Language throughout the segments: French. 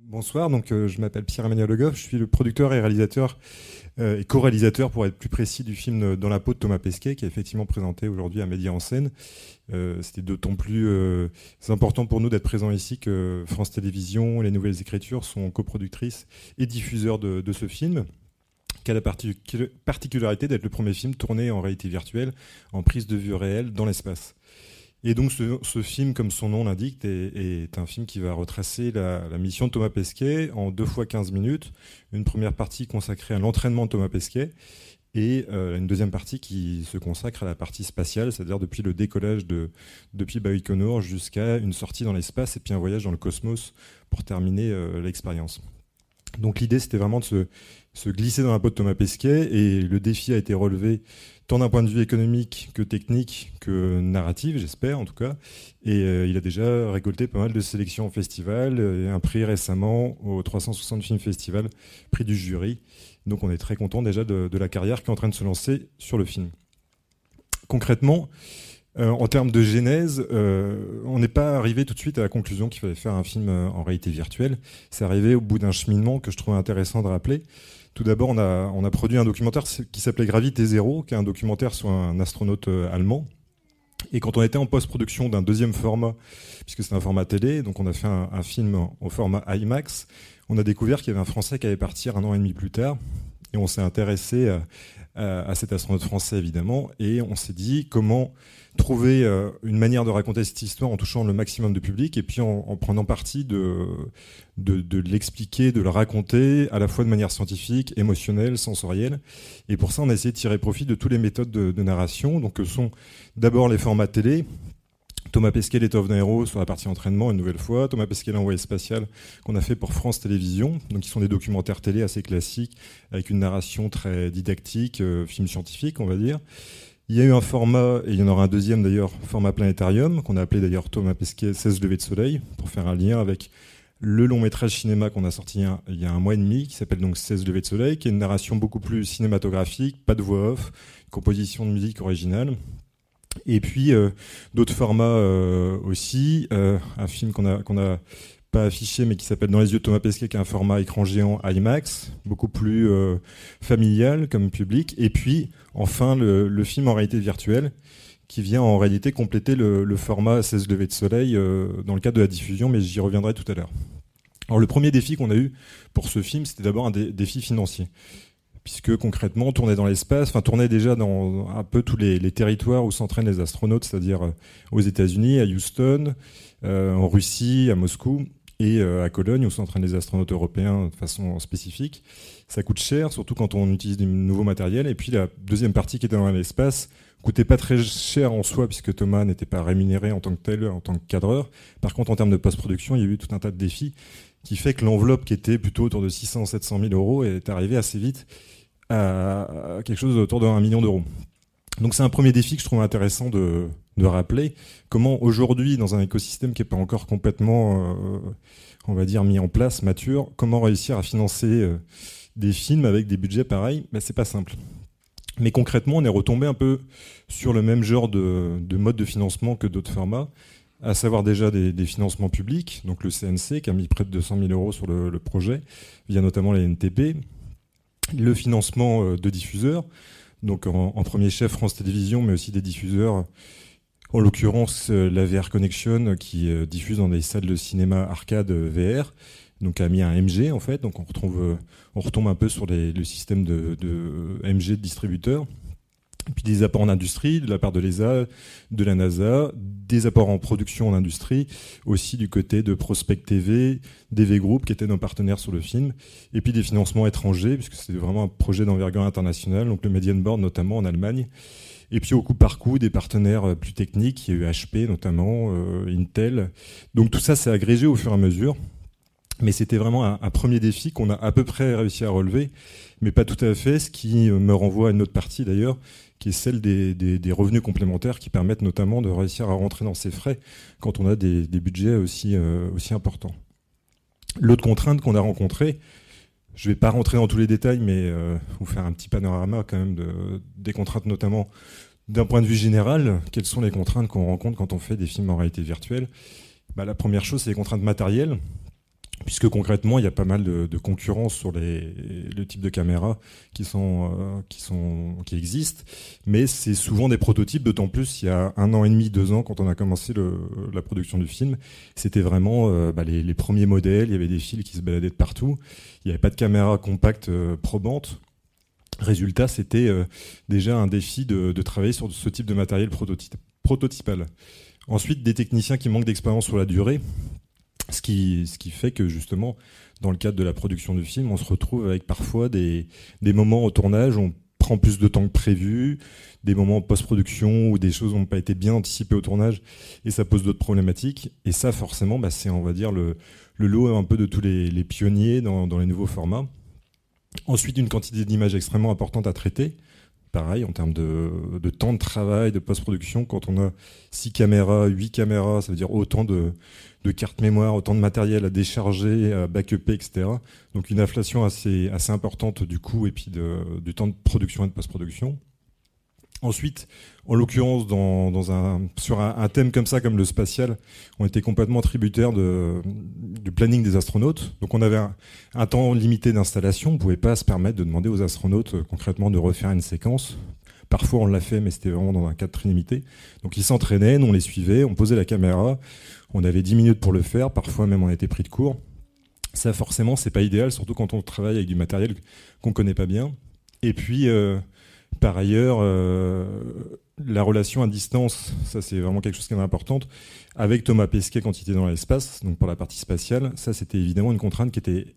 Bonsoir, donc je m'appelle Pierre Emmanuel Legoff, je suis le producteur et réalisateur et co-réalisateur pour être plus précis du film Dans la peau de Thomas Pesquet qui est effectivement présenté aujourd'hui à Média en scène. C'était d'autant plus important pour nous d'être présents ici que France Télévisions et les Nouvelles Écritures sont coproductrices et diffuseurs de ce film, qui a la particularité d'être le premier film tourné en réalité virtuelle, en prise de vue réelle dans l'espace. Et donc ce film, comme son nom l'indique, est un film qui va retracer la mission de Thomas Pesquet en 2 fois 15 minutes. Une première partie consacrée à l'entraînement de Thomas Pesquet et une deuxième partie qui se consacre à la partie spatiale, c'est-à-dire depuis le décollage depuis Baye Conor jusqu'à une sortie dans l'espace et puis un voyage dans le cosmos pour terminer l'expérience. Donc l'idée, c'était vraiment de se glisser dans la peau de Thomas Pesquet, et le défi a été relevé tant d'un point de vue économique que technique que narratif, j'espère en tout cas, et il a déjà récolté pas mal de sélections au festival et un prix récemment au 360 film festival, prix du jury. Donc on est très content déjà de la carrière qui est en train de se lancer sur le film. Concrètement, en termes de genèse, on n'est pas arrivé tout de suite à la conclusion qu'il fallait faire un film en réalité virtuelle. C'est arrivé au bout d'un cheminement que je trouvais intéressant de rappeler. Tout d'abord, on a produit un documentaire qui s'appelait Gravity Zero, qui est un documentaire sur un astronaute allemand. Et quand on était en post-production d'un deuxième format, puisque c'est un format télé, donc on a fait un film au format IMAX, on a découvert qu'il y avait un Français qui allait partir 1 an et demi plus tard. Et on s'est intéressé à cet astronaute français, évidemment, et on s'est dit comment trouver une manière de raconter cette histoire en touchant le maximum de public et puis en prenant parti de l'expliquer, de le raconter à la fois de manière scientifique, émotionnelle, sensorielle. Et pour ça, on a essayé de tirer profit de toutes les méthodes de narration, donc que sont d'abord les formats télé, Thomas Pesquet l'étoffe d'un héros sur la partie entraînement une nouvelle fois, Thomas Pesquet l'envoyé spatial qu'on a fait pour France Télévisions, donc qui sont des documentaires télé assez classiques avec une narration très didactique, film scientifique on va dire. Il y a eu un format, et il y en aura un deuxième d'ailleurs, format Planétarium, qu'on a appelé d'ailleurs Thomas Pesquet 16 levées de soleil, pour faire un lien avec le long métrage cinéma qu'on a sorti il y a 1 mois et demi, qui s'appelle donc 16 levées de soleil, qui est une narration beaucoup plus cinématographique, pas de voix off, composition de musique originale. Et puis d'autres formats aussi, un film qu'on a pas affiché mais qui s'appelle Dans les yeux de Thomas Pesquet, qui est un format écran géant IMAX, beaucoup plus familial comme public. Et puis enfin le film en réalité virtuelle, qui vient en réalité compléter le format 16 levées de soleil dans le cadre de la diffusion, mais j'y reviendrai tout à l'heure. Alors le premier défi qu'on a eu pour ce film, c'était d'abord un défi financier. Puisque concrètement, tourner dans l'espace, enfin tourner déjà dans un peu tous les territoires où s'entraînent les astronautes, c'est-à-dire aux États-Unis, à Houston, en Russie, à Moscou et à Cologne où s'entraînent les astronautes européens de façon spécifique, ça coûte cher, surtout quand on utilise du nouveau matériel. Et puis la deuxième partie qui était dans l'espace coûtait pas très cher en soi, puisque Thomas n'était pas rémunéré en tant que tel, en tant que cadreur. Par contre, en termes de post-production, il y a eu tout un tas de défis qui fait que l'enveloppe qui était plutôt autour de 600 000 à 700 000 euros est arrivée assez vite à quelque chose autour de 1 million d'euros. Donc c'est un premier défi que je trouve intéressant de rappeler. Comment aujourd'hui, dans un écosystème qui n'est pas encore complètement, on va dire, mis en place, mature, comment réussir à financer des films avec des budgets pareils? C'est pas simple. Mais concrètement, on est retombé un peu sur le même genre de mode de financement que d'autres formats, à savoir déjà des financements publics, donc le CNC qui a mis près de 200 000 euros sur le projet, via notamment les NTP, le financement de diffuseurs, donc en premier chef France Télévisions, mais aussi des diffuseurs, en l'occurrence la VR Connection qui diffuse dans des salles de cinéma arcade VR, donc a mis un MG en fait, donc on retombe un peu sur le système de MG de distributeurs. Et puis des apports en industrie, de la part de l'ESA, de la NASA, des apports en production en industrie, aussi du côté de Prospect TV, DV Group, qui étaient nos partenaires sur le film, et puis des financements étrangers, puisque c'est vraiment un projet d'envergure internationale, donc le Medienboard notamment en Allemagne, et puis au coup par coup des partenaires plus techniques, il y a eu HP notamment, Intel, donc tout ça s'est agrégé au fur et à mesure. Mais c'était vraiment un premier défi qu'on a à peu près réussi à relever, mais pas tout à fait, ce qui me renvoie à une autre partie d'ailleurs, qui est celle des revenus complémentaires qui permettent notamment de réussir à rentrer dans ces frais quand on a des budgets aussi importants. L'autre contrainte qu'on a rencontrée, je ne vais pas rentrer dans tous les détails, mais vous faire un petit panorama quand même des contraintes, notamment d'un point de vue général, quelles sont les contraintes qu'on rencontre quand on fait des films en réalité virtuelle. La première chose, c'est les contraintes matérielles, puisque concrètement, il y a pas mal de concurrence sur le type de caméras qui existent, mais c'est souvent des prototypes, d'autant plus il y a 1 an et demi, 2 ans, quand on a commencé la production du film, c'était vraiment les premiers modèles, il y avait des fils qui se baladaient de partout, il n'y avait pas de caméra compacte probante. Résultat, c'était déjà un défi de travailler sur ce type de matériel prototypal. Ensuite, des techniciens qui manquent d'expérience sur la durée, ce qui fait que justement, dans le cadre de la production du film, on se retrouve avec parfois des moments au tournage où on prend plus de temps que prévu, des moments en post-production où des choses n'ont pas été bien anticipées au tournage et ça pose d'autres problématiques. Et ça, forcément, c'est, on va dire, le lot un peu de tous les pionniers dans les nouveaux formats. Ensuite, une quantité d'images extrêmement importante à traiter. Pareil, en termes de temps de travail, de post-production, quand on a 6 caméras, 8 caméras, ça veut dire autant de cartes mémoire, autant de matériel à décharger, à backuper, etc. Donc une inflation assez importante du coût et puis du temps de production et de post-production. Ensuite, en l'occurrence, sur un thème comme ça, comme le spatial, on était complètement tributaire du planning des astronautes. Donc on avait un temps limité d'installation, on ne pouvait pas se permettre de demander aux astronautes concrètement de refaire une séquence. Parfois on l'a fait, mais c'était vraiment dans un cadre très limité. Donc ils s'entraînaient, nous on les suivait, on posait la caméra, on avait 10 minutes pour le faire, parfois même on était pris de court. Ça forcément, c'est pas idéal, surtout quand on travaille avec du matériel qu'on ne connaît pas bien. Et puis... Par ailleurs, la relation à distance, ça c'est vraiment quelque chose qui est important, avec Thomas Pesquet quand il était dans l'espace, donc pour la partie spatiale, ça c'était évidemment une contrainte qui n'était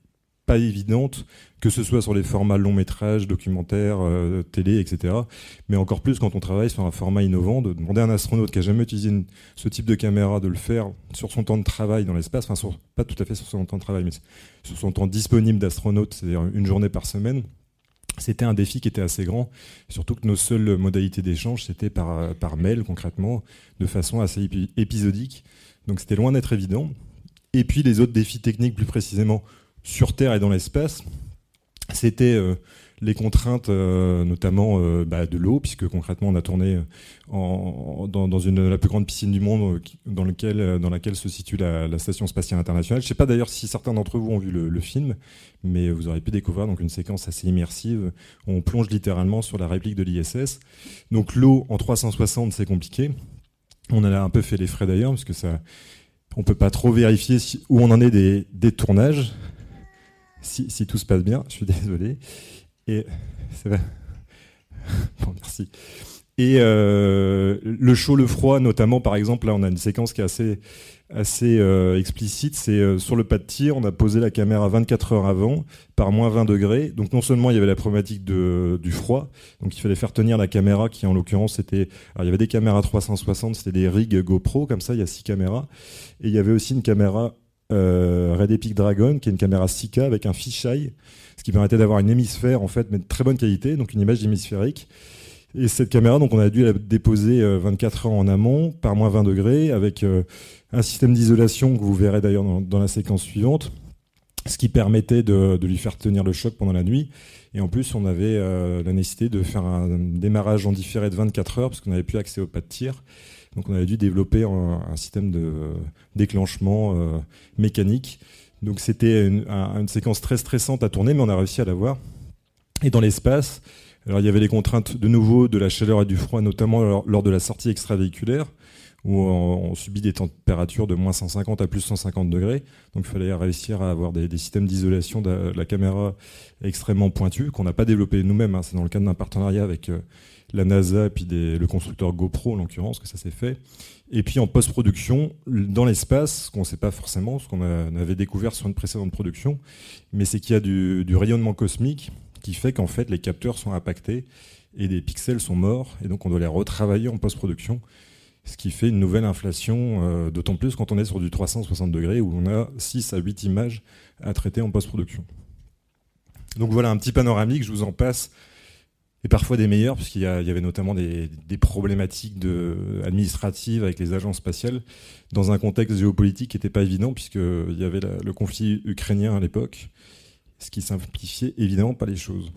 pas évidente, que ce soit sur les formats long métrage, documentaire, télé, etc. Mais encore plus quand on travaille sur un format innovant, de demander à un astronaute qui n'a jamais utilisé ce type de caméra de le faire sur son temps de travail dans l'espace, enfin pas tout à fait sur son temps de travail, mais sur son temps disponible d'astronaute, c'est-à-dire une journée par semaine. C'était un défi qui était assez grand, surtout que nos seules modalités d'échange, c'était par mail concrètement, de façon assez épisodique. Donc c'était loin d'être évident. Et puis les autres défis techniques, plus précisément sur Terre et dans l'espace, c'était les contraintes notamment de l'eau, puisque concrètement on a tourné dans la plus grande piscine du monde dans laquelle se situe la station spatiale internationale. Je ne sais pas d'ailleurs si certains d'entre vous ont vu le film, mais vous aurez pu découvrir donc, une séquence assez immersive où on plonge littéralement sur la réplique de l'ISS. Donc l'eau en 360, c'est compliqué. On en a un peu fait les frais d'ailleurs, parce que on ne peut pas trop vérifier où on en est des tournages. Si tout se passe bien, je suis désolé. Et ça va. Bon, merci. Et le chaud, le froid, notamment, par exemple, là, on a une séquence qui est assez explicite. C'est sur le pas de tir, on a posé la caméra 24 heures avant, par moins 20 degrés. Donc, non seulement il y avait la problématique du froid, donc il fallait faire tenir la caméra qui, en l'occurrence, c'était. Alors, il y avait des caméras 360, c'était des rigs GoPro, comme ça, il y a 6 caméras. Et il y avait aussi une caméra. Red Epic Dragon, qui est une caméra 6K avec un fisheye, ce qui permettait d'avoir une hémisphère en fait, mais de très bonne qualité, donc une image hémisphérique. Et cette caméra, donc on a dû la déposer 24 heures en amont, par moins 20 degrés, avec un système d'isolation que vous verrez d'ailleurs dans la séquence suivante, ce qui permettait de lui faire tenir le choc pendant la nuit. Et en plus, on avait la nécessité de faire un démarrage en différé de 24 heures, parce qu'on n'avait plus accès au pas de tir. Donc on avait dû développer un système de déclenchement mécanique. Donc c'était une séquence très stressante à tourner, mais on a réussi à l'avoir. Et dans l'espace, alors il y avait les contraintes de nouveau de la chaleur et du froid, notamment lors de la sortie extravéhiculaire, où on subit des températures de moins 150 à plus 150 degrés. Donc il fallait réussir à avoir des systèmes d'isolation de la caméra extrêmement pointus, qu'on n'a pas développés nous-mêmes. C'est dans le cadre d'un partenariat avec... la NASA et puis le constructeur GoPro en l'occurrence, que ça s'est fait. Et puis en post-production, dans l'espace, ce qu'on ne sait pas forcément, ce qu'on avait découvert sur une précédente production, mais c'est qu'il y a du rayonnement cosmique qui fait qu'en fait les capteurs sont impactés et des pixels sont morts, et donc on doit les retravailler en post-production, ce qui fait une nouvelle inflation, d'autant plus quand on est sur du 360 degrés où on a 6 à 8 images à traiter en post-production. Donc voilà un petit panoramique, je vous en passe. Et parfois des meilleurs, puisqu'il y avait notamment des problématiques administratives avec les agences spatiales, dans un contexte géopolitique qui n'était pas évident, puisqu'il y avait le conflit ukrainien à l'époque, ce qui simplifiait évidemment pas les choses.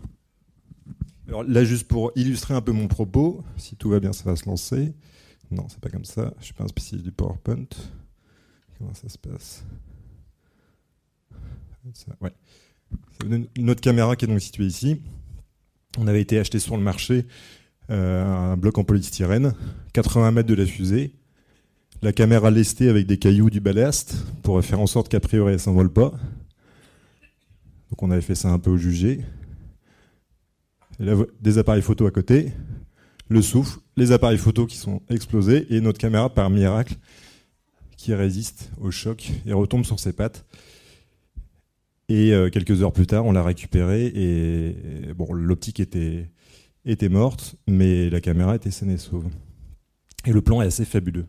Alors là, juste pour illustrer un peu mon propos, si tout va bien, ça va se lancer. Non, c'est pas comme ça, je ne suis pas un spécialiste du PowerPoint. Comment ça se passe? Ouais. Notre caméra qui est donc située ici. On avait été acheter sur le marché un bloc en polystyrène, 80 mètres de la fusée. La caméra lestée avec des cailloux du ballast pour faire en sorte qu'a priori elle ne s'envole pas. Donc on avait fait ça un peu au jugé. Et là, des appareils photo à côté, le souffle, les appareils photo qui sont explosés et notre caméra par miracle qui résiste au choc et retombe sur ses pattes. Et quelques heures plus tard, on l'a récupérée et bon, l'optique était morte, mais la caméra était saine et sauve. Et le plan est assez fabuleux.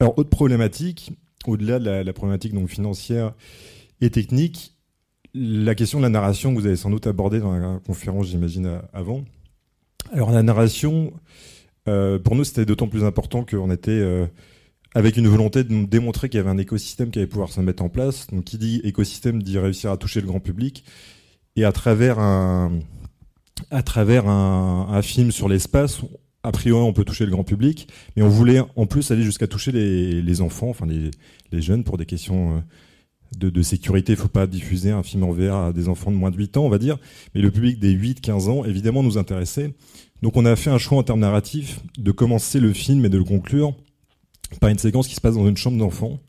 Alors, autre problématique, au-delà de la problématique donc, financière et technique, la question de la narration que vous avez sans doute abordée dans la conférence, j'imagine, avant. Alors la narration, pour nous, c'était d'autant plus important qu'on était avec une volonté de démontrer qu'il y avait un écosystème qui allait pouvoir se mettre en place. Donc qui dit écosystème dit réussir à toucher le grand public. Et à travers un film sur l'espace, a priori, on peut toucher le grand public, mais on voulait en plus aller jusqu'à toucher les enfants, enfin les jeunes, pour des questions de sécurité. Il ne faut pas diffuser un film en VR à des enfants de moins de 8 ans, on va dire. Mais le public des 8-15 ans, évidemment, nous intéressait. Donc on a fait un choix en termes narratifs de commencer le film et de le conclure par une séquence qui se passe dans une chambre d'enfants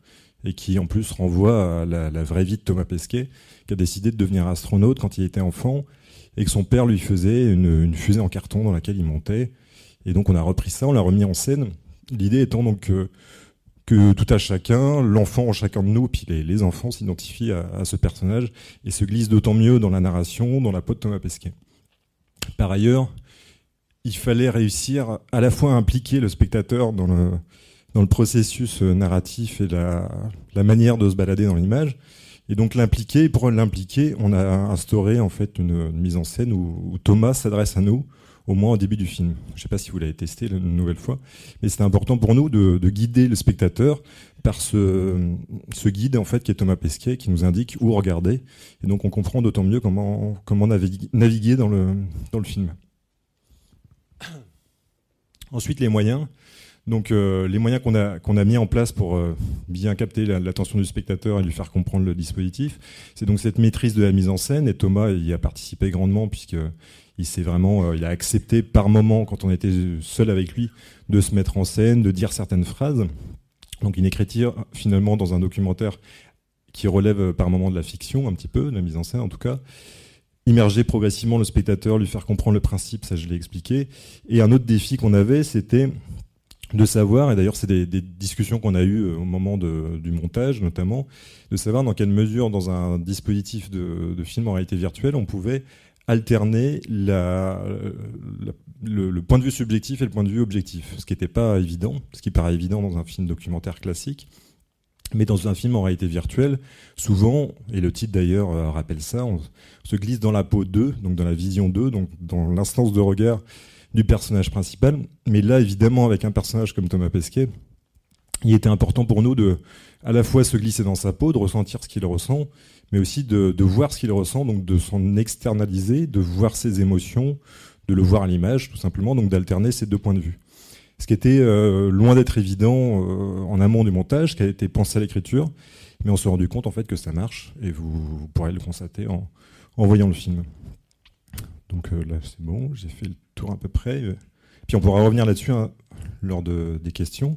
et qui, en plus, renvoie à la vraie vie de Thomas Pesquet, qui a décidé de devenir astronaute quand il était enfant et que son père lui faisait une fusée en carton dans laquelle il montait. Et donc on a repris ça, on l'a remis en scène. L'idée étant donc que tout à chacun, l'enfant en chacun de nous, puis les enfants s'identifient à ce personnage et se glissent d'autant mieux dans la narration, dans la peau de Thomas Pesquet. Par ailleurs, il fallait réussir à la fois à impliquer le spectateur dans le processus narratif et la manière de se balader dans l'image, et donc l'impliquer. Et pour l'impliquer, on a instauré en fait une mise en scène où Thomas s'adresse à nous, au moins au début du film. Je ne sais pas si vous l'avez testé une nouvelle fois, mais c'était important pour nous de guider le spectateur par ce guide en fait, qui est Thomas Pesquet, qui nous indique où regarder. Et donc on comprend d'autant mieux comment naviguer dans le film. Ensuite, les moyens. Donc les moyens qu'on a mis en place pour bien capter l'attention du spectateur et lui faire comprendre le dispositif, c'est donc cette maîtrise de la mise en scène. Et Thomas y a participé grandement, puisque... Il a accepté par moment, quand on était seul avec lui, de se mettre en scène, de dire certaines phrases. Donc une écriture, finalement, dans un documentaire qui relève par moment de la fiction, un petit peu, de la mise en scène en tout cas. Immerger progressivement le spectateur, lui faire comprendre le principe, ça je l'ai expliqué. Et un autre défi qu'on avait, c'était de savoir, et d'ailleurs c'est des discussions qu'on a eues au moment du montage notamment, de savoir dans quelle mesure, dans un dispositif de film en réalité virtuelle, on pouvait... alterner le point de vue subjectif et le point de vue objectif, ce qui n'était pas évident, ce qui paraît évident dans un film documentaire classique, mais dans un film en réalité virtuelle, souvent, et le titre d'ailleurs rappelle ça, on se glisse dans la peau d'eux, donc dans la vision d'eux, donc dans l'instance de regard du personnage principal, mais là évidemment avec un personnage comme Thomas Pesquet, il était important pour nous de à la fois se glisser dans sa peau, de ressentir ce qu'il ressent, mais aussi de voir ce qu'il ressent, donc de s'en externaliser, de voir ses émotions, de le voir à l'image, tout simplement, donc d'alterner ces deux points de vue. Ce qui était loin d'être évident en amont du montage, qui a été pensé à l'écriture, mais on s'est rendu compte en fait que ça marche, et vous pourrez le constater en voyant le film. Donc là c'est bon, j'ai fait le tour à peu près, puis on pourra revenir là-dessus hein, lors des questions.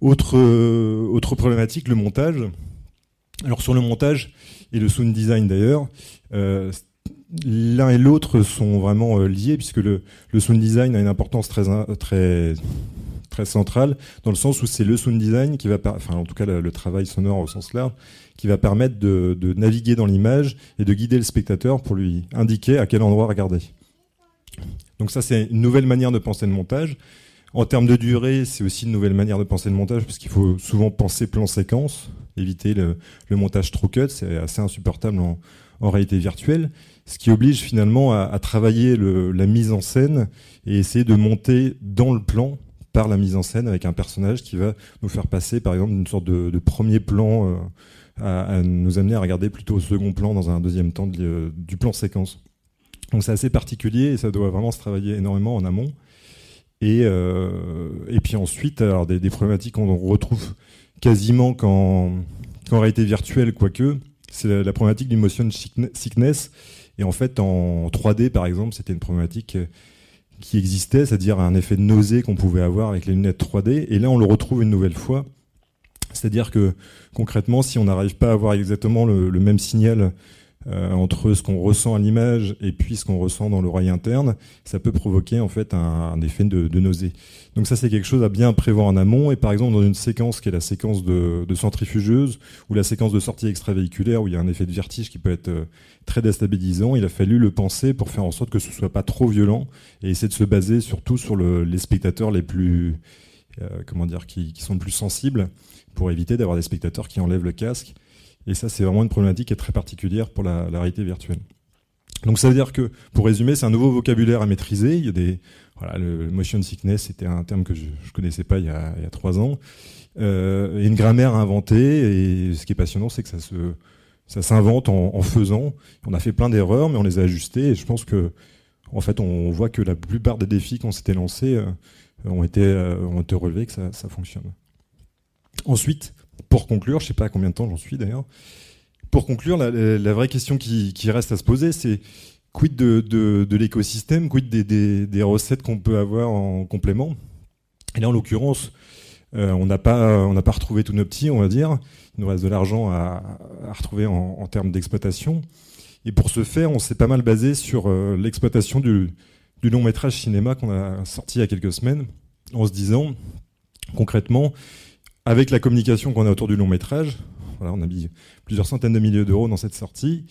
Autre problématique, le montage. Alors sur le montage et le sound design d'ailleurs, l'un et l'autre sont vraiment liés puisque le sound design a une importance très, très, très centrale dans le sens où c'est le sound design qui va, enfin en tout cas le travail sonore au sens large, qui va permettre de naviguer dans l'image et de guider le spectateur pour lui indiquer à quel endroit regarder. Donc ça c'est une nouvelle manière de penser le montage. En termes de durée, c'est aussi une nouvelle manière de penser le montage, parce qu'il faut souvent penser plan-séquence, éviter le montage trop cut, c'est assez insupportable en réalité virtuelle, ce qui oblige finalement à travailler la mise en scène et essayer de monter dans le plan par la mise en scène avec un personnage qui va nous faire passer par exemple d'une sorte de premier plan à nous amener à regarder plutôt au second plan dans un deuxième temps du plan séquence. Donc c'est assez particulier et ça doit vraiment se travailler énormément en amont. Et puis ensuite, alors des problématiques qu'on retrouve quasiment qu'en réalité virtuelle, quoique, c'est la problématique du motion sickness. Et en fait, en 3D, par exemple, c'était une problématique qui existait, c'est-à-dire un effet de nausée qu'on pouvait avoir avec les lunettes 3D. Et là, on le retrouve une nouvelle fois. C'est-à-dire que concrètement, si on n'arrive pas à avoir exactement le même signal entre ce qu'on ressent à l'image et puis ce qu'on ressent dans l'oreille interne, ça peut provoquer en fait un effet de nausée. Donc ça, c'est quelque chose à bien prévoir en amont. Et par exemple, dans une séquence qui est la séquence de centrifugeuse ou la séquence de sortie extravéhiculaire où il y a un effet de vertige qui peut être très déstabilisant, il a fallu le penser pour faire en sorte que ce soit pas trop violent et essayer de se baser surtout sur les spectateurs les plus qui sont le plus sensibles pour éviter d'avoir des spectateurs qui enlèvent le casque. Et ça, c'est vraiment une problématique qui est très particulière pour la réalité virtuelle. Donc ça veut dire que, pour résumer, c'est un nouveau vocabulaire à maîtriser. Il y a le motion sickness, c'était un terme que je ne connaissais pas il y a 3 ans. Et une grammaire à inventer. Et ce qui est passionnant, c'est que ça s'invente en faisant. On a fait plein d'erreurs, mais on les a ajustées. Et je pense que, en fait, on voit que la plupart des défis qu'on s'était lancés ont été relevés, que ça fonctionne. Ensuite, pour conclure, je ne sais pas à combien de temps j'en suis d'ailleurs, pour conclure, la vraie question qui reste à se poser, c'est quid de l'écosystème, quid des recettes qu'on peut avoir en complément. Et là, en l'occurrence, on n'a pas retrouvé tous nos petits, on va dire. Il nous reste de l'argent à retrouver en termes d'exploitation. Et pour ce faire, on s'est pas mal basé sur l'exploitation du long métrage cinéma qu'on a sorti il y a quelques semaines, en se disant, concrètement, avec la communication qu'on a autour du long métrage, voilà, on a mis plusieurs centaines de milliers d'euros dans cette sortie,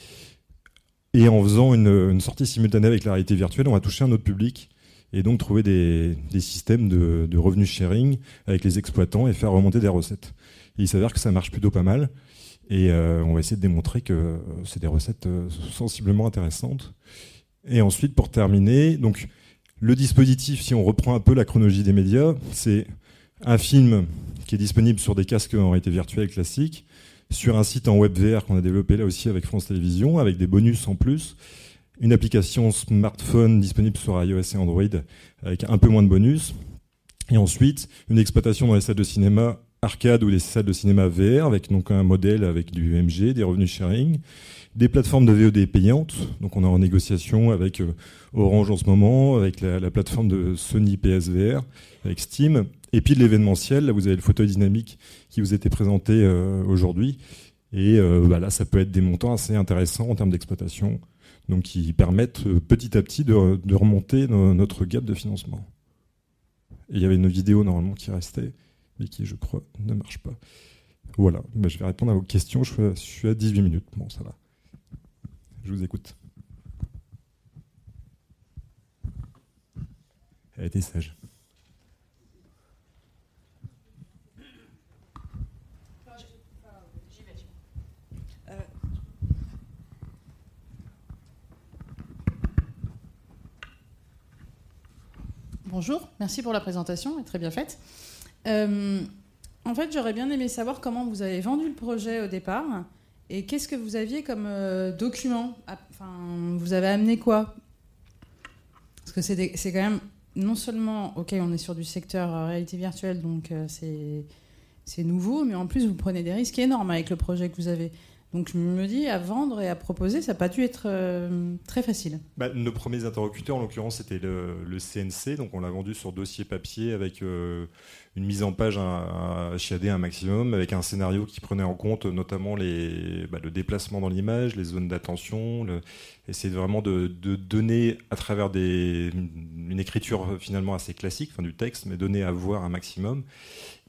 et en faisant une sortie simultanée avec la réalité virtuelle, on va toucher un autre public, et donc trouver des systèmes de revenu sharing avec les exploitants et faire remonter des recettes. Et il s'avère que ça marche plutôt pas mal, et on va essayer de démontrer que c'est des recettes sensiblement intéressantes. Et ensuite, pour terminer, donc, le dispositif, si on reprend un peu la chronologie des médias, c'est un film qui est disponible sur des casques en réalité virtuelle classique, sur un site en web VR qu'on a développé là aussi avec France Télévisions, avec des bonus en plus, une application smartphone disponible sur iOS et Android avec un peu moins de bonus, et ensuite une exploitation dans les salles de cinéma arcade ou les salles de cinéma VR, avec donc un modèle avec du MG, des revenus sharing, des plateformes de VOD payantes, donc on est en négociation avec Orange en ce moment, avec la plateforme de Sony PSVR, avec Steam, et puis de l'événementiel, là vous avez le fauteuil dynamique qui vous était présenté aujourd'hui, et là ça peut être des montants assez intéressants en termes d'exploitation, donc qui permettent petit à petit de remonter notre gap de financement. Et il y avait une vidéo normalement qui restait, mais qui je crois ne marche pas. Voilà, bah, je vais répondre à vos questions, je suis à 18 minutes, bon ça va, je vous écoute. Elle était sage. Bonjour, merci pour la présentation, elle est très bien faite. En fait, j'aurais bien aimé savoir comment vous avez vendu le projet au départ et qu'est-ce que vous aviez comme document. Enfin, vous avez amené quoi ? Parce que c'est quand même non seulement, ok, on est sur du secteur réalité virtuelle, donc c'est nouveau, mais en plus vous prenez des risques énormes avec le projet que vous avez. Donc je me dis, à vendre et à proposer, ça n'a pas dû être très facile. Bah, nos premiers interlocuteurs, en l'occurrence, c'était le CNC. Donc on l'a vendu sur dossier papier avec une mise en page chiadée un maximum, avec un scénario qui prenait en compte notamment le déplacement dans l'image, les zones d'attention. Essayer vraiment de donner à travers une écriture finalement assez classique, enfin, du texte, mais donner à voir un maximum.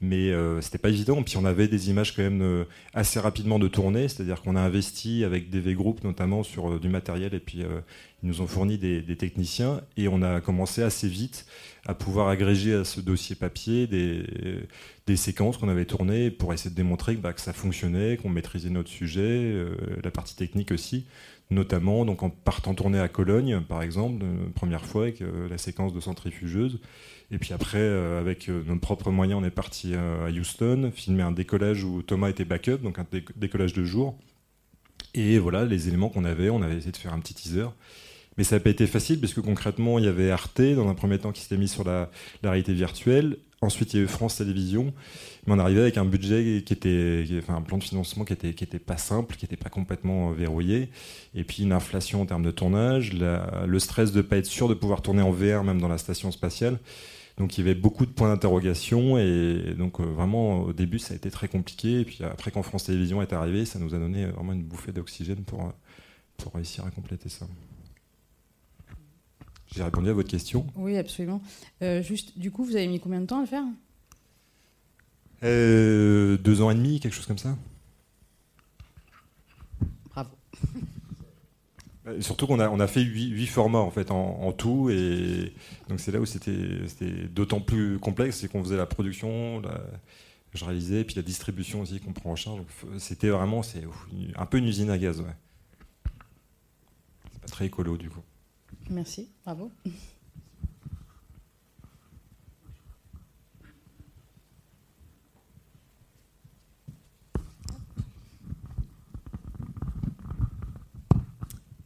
Mais c'était pas évident. Puis on avait des images quand même assez rapidement de tourner, c'est-à-dire qu'on a investi avec DV Group notamment sur du matériel et puis ils nous ont fourni des techniciens et on a commencé assez vite à pouvoir agréger à ce dossier papier des séquences qu'on avait tournées pour essayer de démontrer que ça fonctionnait, qu'on maîtrisait notre sujet, la partie technique aussi. notamment donc en partant tourner à Cologne, par exemple, première fois avec la séquence de centrifugeuse. Et puis après, avec nos propres moyens, on est parti à Houston, filmer un décollage où Thomas était backup, donc un décollage de jour. Et voilà les éléments qu'on avait. On avait essayé de faire un petit teaser. Mais ça n'a pas été facile parce que concrètement, il y avait Arte, dans un premier temps, qui s'était mis sur la réalité virtuelle. Ensuite, il y a eu France Télévisions. Mais on arrivait avec un budget qui était, enfin, un plan de financement qui était pas simple, qui n'était pas complètement verrouillé. Et puis, une inflation en termes de tournage, le stress de ne pas être sûr de pouvoir tourner en VR, même dans la station spatiale. Donc, il y avait beaucoup de points d'interrogation. Et donc, vraiment, au début, ça a été très compliqué. Et puis, après, quand France Télévisions est arrivée, ça nous a donné vraiment une bouffée d'oxygène pour réussir à compléter ça. J'ai répondu à votre question. Oui, absolument. Juste, du coup, vous avez mis combien de temps à le faire ? 2 ans et demi, quelque chose comme ça. Bravo. Et surtout qu'on a fait 8 formats en fait en tout, et donc c'est là où c'était d'autant plus complexe, c'est qu'on faisait la production, je réalisais, et puis la distribution aussi qu'on prend en charge. Donc, c'était vraiment un peu une usine à gaz. Ouais. C'est pas très écolo du coup. Merci, bravo.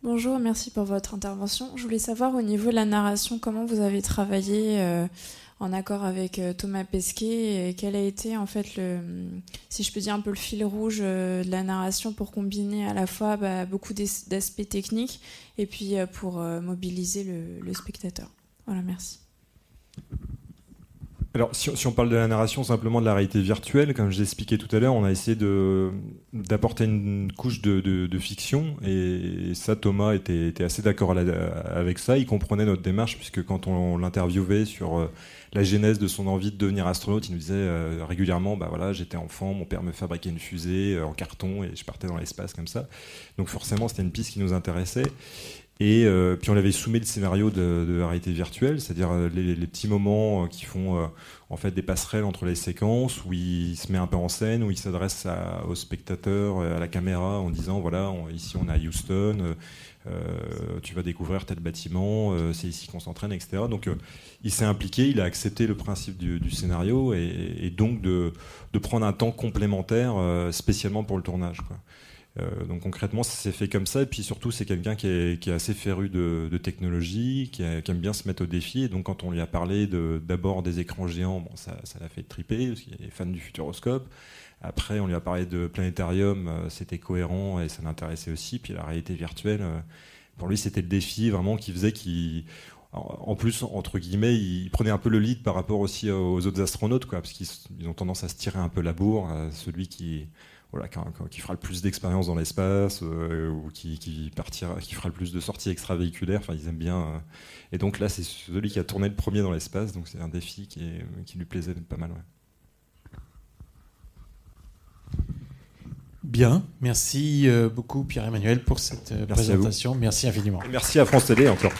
Bonjour, merci pour votre intervention. Je voulais savoir au niveau de la narration, comment vous avez travaillé en accord avec Thomas Pesquet, et quel a été en fait si je peux dire un peu le fil rouge de la narration pour combiner à la fois beaucoup d'aspects techniques et puis pour mobiliser le spectateur. Voilà, merci. Alors, si on parle de la narration simplement de la réalité virtuelle, comme je l'expliquais tout à l'heure, on a essayé d'apporter une couche de fiction, et ça, Thomas était assez d'accord avec ça. Il comprenait notre démarche, puisque quand on l'interviewait sur la genèse de son envie de devenir astronaute, il nous disait régulièrement, bah voilà, j'étais enfant, mon père me fabriquait une fusée en carton et je partais dans l'espace comme ça. Donc forcément, c'était une piste qui nous intéressait. Et puis on avait soumis le scénario de la réalité virtuelle, c'est-à-dire les petits moments qui font en fait des passerelles entre les séquences, où il se met un peu en scène, où il s'adresse aux spectateurs, à la caméra, en disant voilà, ici on est à Houston, tu vas découvrir tel bâtiment, c'est ici qu'on s'entraîne, etc. Donc il s'est impliqué, il a accepté le principe du scénario, et donc de prendre un temps complémentaire spécialement pour le tournage, quoi. Donc concrètement, ça s'est fait comme ça, et puis surtout c'est quelqu'un qui est assez féru de technologie, qui aime bien se mettre au défi, et donc quand on lui a parlé d'abord des écrans géants, bon, ça l'a fait triper, parce qu'il est fan du futuroscope. Après on lui a parlé de Planétarium, c'était cohérent et ça l'intéressait aussi, puis la réalité virtuelle, pour lui c'était le défi vraiment qui faisait qu'il... En plus, entre guillemets, il prenait un peu le lead par rapport aussi aux autres astronautes, quoi, parce qu'ils ont tendance à se tirer un peu la bourre, à celui qui fera le plus d'expérience dans l'espace, ou qui fera le plus de sorties extravéhiculaires, enfin ils aiment bien. Et donc là, c'est celui qui a tourné le premier dans l'espace, donc c'est un défi qui lui plaisait pas mal. Ouais. Bien, merci beaucoup Pierre-Emmanuel pour cette présentation. Merci infiniment. Et merci à France Télé encore.